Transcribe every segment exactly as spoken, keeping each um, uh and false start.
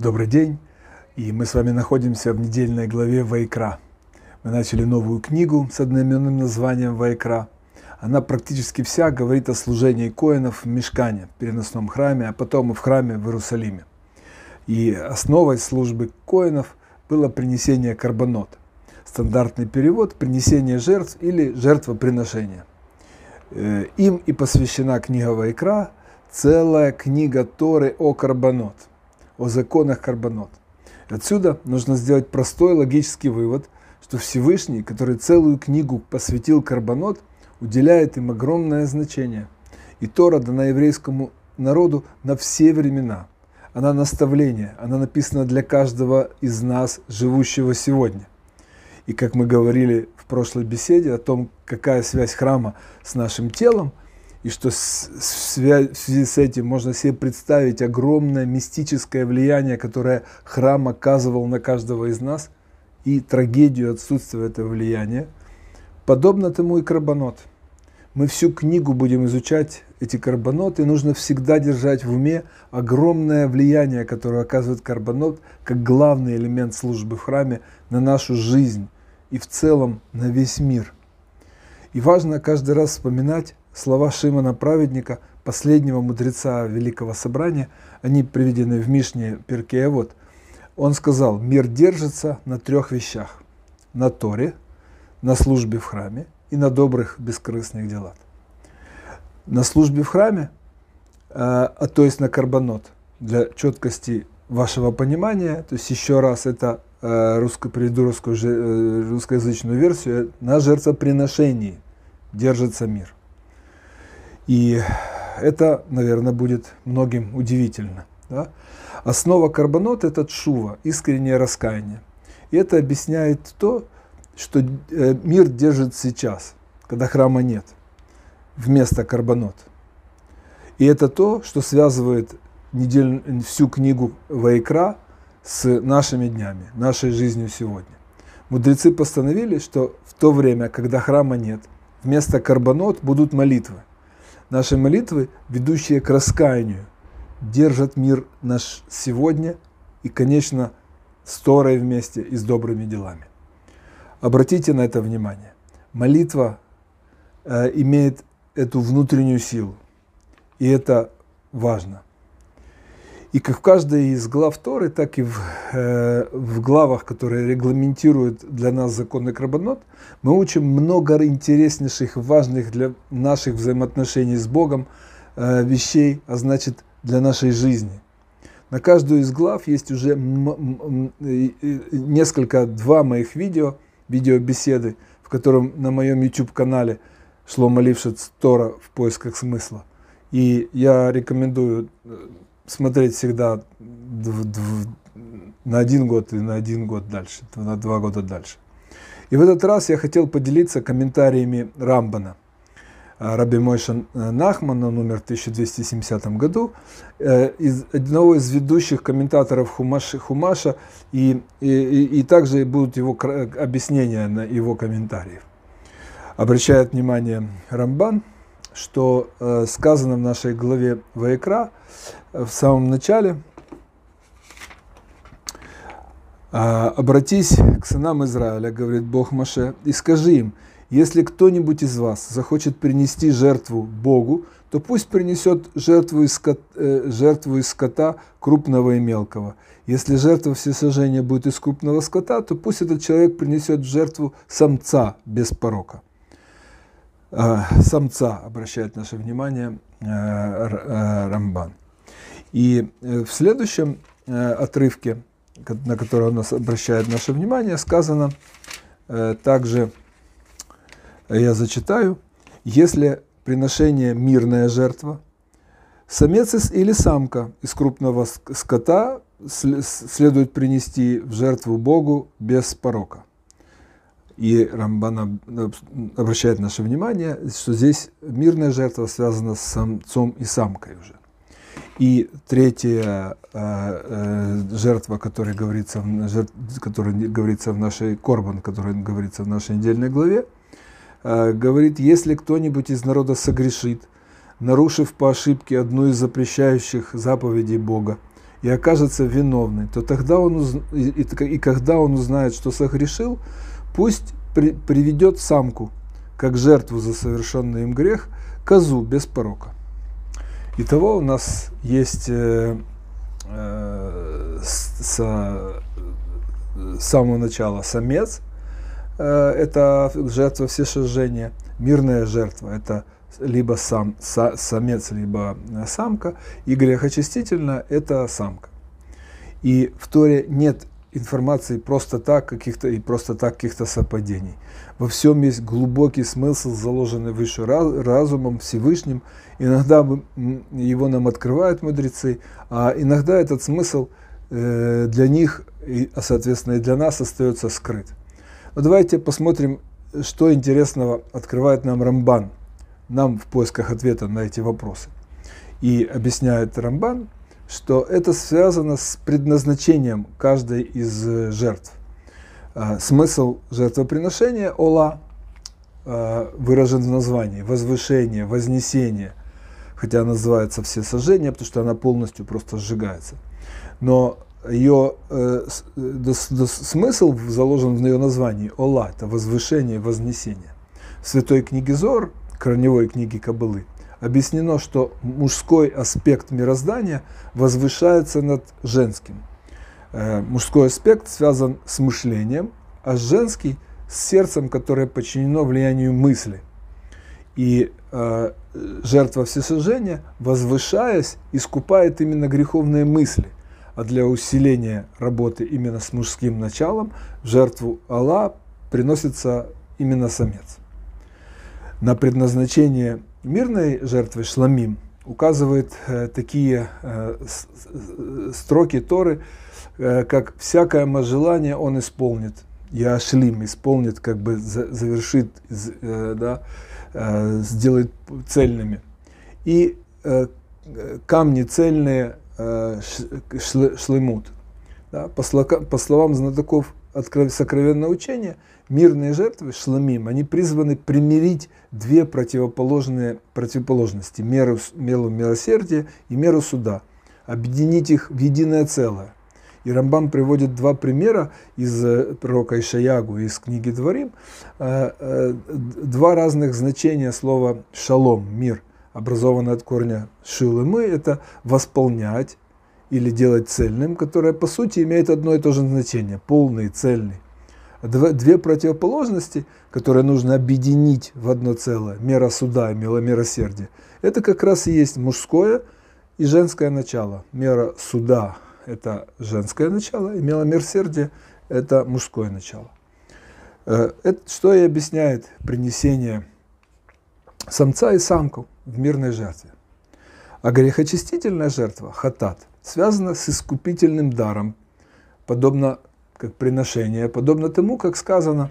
Добрый день, и мы с вами находимся в недельной главе Ваикра. Мы начали новую книгу с одноименным названием Ваикра. Она практически вся говорит о служении коэнов в Мишкане, в переносном храме, а потом и в храме в Иерусалиме. И основой службы коэнов было принесение корбанот. Стандартный перевод – принесение жертв или жертвоприношение. Им и посвящена книга Ваикра, целая книга Торы о корбанот, о законах корбанот. Отсюда нужно сделать простой логический вывод, что Всевышний, который целую книгу посвятил корбанот, уделяет им огромное значение. И Тора дана еврейскому народу на все времена. Она наставление, она написана для каждого из нас, живущего сегодня. И как мы говорили в прошлой беседе о том, какая связь храма с нашим телом, и что в связи с этим можно себе представить огромное мистическое влияние, которое храм оказывал на каждого из нас, и трагедию отсутствия этого влияния, подобно тому и корбанот. Мы всю книгу будем изучать эти корбаноты, и нужно всегда держать в уме огромное влияние, которое оказывает корбанот как главный элемент службы в храме на нашу жизнь и в целом на весь мир. И важно каждый раз вспоминать слова Шимона Праведника, последнего мудреца Великого Собрания, они приведены в Мишне Пиркей Авот. Он сказал: мир держится на трех вещах – на Торе, на службе в храме и на добрых бескорыстных делах. На службе в храме, а то есть на корбанот, для четкости вашего понимания, то есть еще раз это русскую, приведу русскую, русскоязычную версию, на жертвоприношении держится мир. И это, наверное, будет многим удивительно. Да? Основа корбанот – это тшува, искреннее раскаяние. И это объясняет то, что мир держит сейчас, когда храма нет, вместо корбанот. И это то, что связывает неделю, всю книгу Ваикра с нашими днями, нашей жизнью сегодня. Мудрецы постановили, что в то время, когда храма нет, вместо корбанот будут молитвы. Наши молитвы, ведущие к раскаянию, держат мир наш сегодня и, конечно, с Торой вместе и с добрыми делами. Обратите на это внимание. Молитва э, имеет эту внутреннюю силу, и это важно. И как в каждой из глав Торы, так и в, э, в главах, которые регламентируют для нас законы корбанот, мы учим много интереснейших, важных для наших взаимоотношений с Богом э, вещей, а значит, для нашей жизни. На каждую из глав есть уже м- м- несколько, два моих видео, видеобеседы, в котором на моем YouTube-канале шло молившец Тора в поисках смысла. И я рекомендую смотреть всегда на один год и на один год дальше, на два года дальше. И в этот раз я хотел поделиться комментариями Рамбана. Раби Мойша Нахман, он умер в тысяча двести семидесятом году, из одного из ведущих комментаторов Хумаши, Хумаша, и, и, и также будут его объяснения на его комментариев. Обращает внимание Рамбан, что э, сказано в нашей главе Ваикра в самом начале: «Обратись к сынам Израиля, — говорит Бог Моше, — и скажи им: если кто-нибудь из вас захочет принести жертву Богу, то пусть принесет жертву из скота, э, жертву из скота крупного и мелкого. Если жертва всесожжения будет из крупного скота, то пусть этот человек принесет в жертву самца без порока». Э, самца обращает наше внимание э, э, Рамбан. И в следующем э, отрывке, на который он нас обращает наше внимание, сказано э, также, я зачитаю: «Если приношение мирная жертва, самец или самка из крупного скота следует принести в жертву Богу без порока». И Рамбан обращает наше внимание, что здесь мирная жертва связана с самцом и самкой уже. И третья жертва, о которой говорится в нашей корбан, которая говорится в нашей недельной главе, говорит: «Если кто-нибудь из народа согрешит, нарушив по ошибке одну из запрещающих заповедей Бога, и окажется виновный, то тогда он уз... и, и, и когда он узнает, что согрешил, пусть при, приведет самку, как жертву за совершенный им грех, козу без порока. Итого у нас есть э, э, с, с самого начала самец, э, это жертва всесожжения, мирная жертва, это либо сам, са, самец, либо самка, и грехочистительно это самка. И в Торе нет информации просто так каких-то и просто так каких-то совпадений. Во всем есть глубокий смысл, заложенный выше разумом, Всевышним. Иногда его нам открывают мудрецы, а иногда этот смысл для них, а соответственно и для нас, остается скрыт. Но давайте посмотрим, что интересного открывает нам Рамбан. Нам в поисках ответа на эти вопросы. И объясняет Рамбан, что это связано с предназначением каждой из жертв. Смысл жертвоприношения Ола выражен в названии: возвышение, вознесение, хотя называется всесожжение, потому что она полностью просто сжигается. Но ее смысл заложен в ее названии Ола, это возвышение, вознесение. В святой книге Зор, корневой книги Каббалы, объяснено, что мужской аспект мироздания возвышается над женским. Мужской аспект связан с мышлением, а женский – с сердцем, которое подчинено влиянию мысли. И э, жертва всесожжения, возвышаясь, искупает именно греховные мысли. А для усиления работы именно с мужским началом в жертву Алла приносится именно самец. На предназначение мирной жертвы шламим указывает э, такие э, с, э, строки Торы, э, как «всякое мое желание он исполнит», «я шлим» исполнит, как бы за, завершит, э, да, э, сделает цельными. И э, камни цельные э, ш, шлемут. Да, по, слока, по словам знатоков сокровенного учения, мирные жертвы, шламим, они призваны примирить две противоположные противоположности, меру, меру милосердия и меру суда, объединить их в единое целое. И Рамбан приводит два примера из пророка Ишаягу, из книги Дварим, два разных значения слова «шалом», «мир», образованное от корня «шилымы», это «восполнять» или «делать цельным», которое по сути имеет одно и то же значение – «полный» и «цельный». Две противоположности, которые нужно объединить в одно целое, мера суда и милосердия, это как раз и есть мужское и женское начало. Мера суда – это женское начало, и милосердие – это мужское начало. Это что и объясняет принесение самца и самку в мирной жертве. А грехочистительная жертва, хатат, связана с искупительным даром, подобно как приношение, подобно тому, как сказано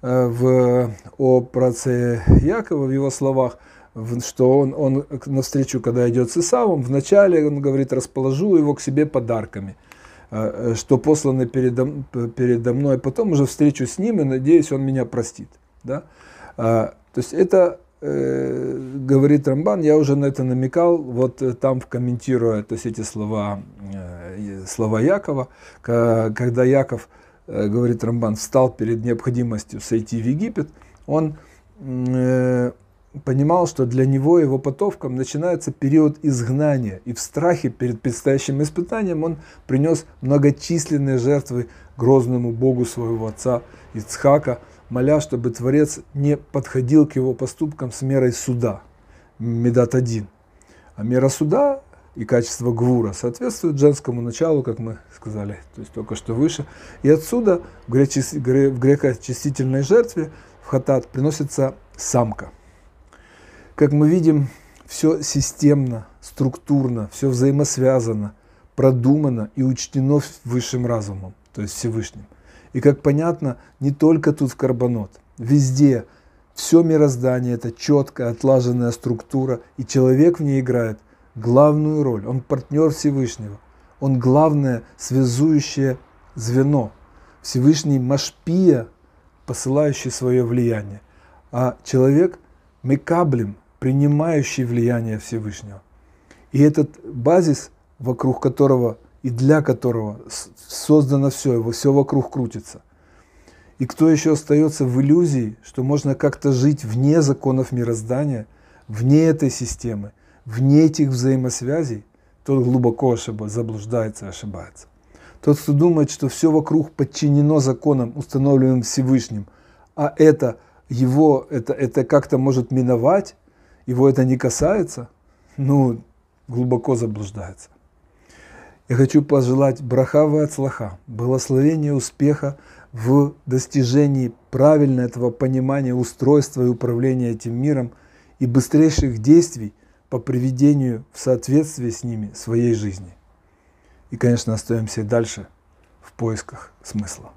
в, о праце Якова, в его словах, что он, он навстречу, когда идет с Исавом, вначале он говорит: расположу его к себе подарками, что посланы передо, передо мной, потом уже встречу с ним и надеюсь, он меня простит. Да? То есть это, говорит Рамбан, я уже на это намекал, вот там комментируя, то есть эти слова, слова Якова, когда Яков, говорит Рамбан, встал перед необходимостью сойти в Египет, он понимал, что для него и его потомкам начинается период изгнания, и в страхе перед предстоящим испытанием он принес многочисленные жертвы грозному богу своего отца Ицхака, моля, чтобы Творец не подходил к его поступкам с мерой суда, медат один. А мера суда и качество гвура соответствуют женскому началу, как мы сказали, то есть только что выше. И отсюда в грехоочистительной жертве, в хатат, приносится самка. Как мы видим, все системно, структурно, все взаимосвязано, продумано и учтено высшим разумом, то есть Всевышним. И, как понятно, не только тут в корбанот. Везде, все мироздание – это четкая, отлаженная структура, и человек в ней играет главную роль. Он партнер Всевышнего, он главное связующее звено. Всевышний Машпия, посылающий свое влияние, а человек – Мекаблим, принимающий влияние Всевышнего. И этот базис, вокруг которого и для которого создано все, его все вокруг крутится. И кто еще остается в иллюзии, что можно как-то жить вне законов мироздания, вне этой системы, вне этих взаимосвязей, тот глубоко ошибается, заблуждается и ошибается. Тот, кто думает, что все вокруг подчинено законам, установленным Всевышним, а это его, это, это как-то может миновать, его это не касается, ну, глубоко заблуждается. Я хочу пожелать брахавы и ацлаха, благословения, успеха в достижении правильного этого понимания устройства и управления этим миром и быстрейших действий по приведению в соответствии с ними своей жизни. И, конечно, остаемся и дальше в поисках смысла.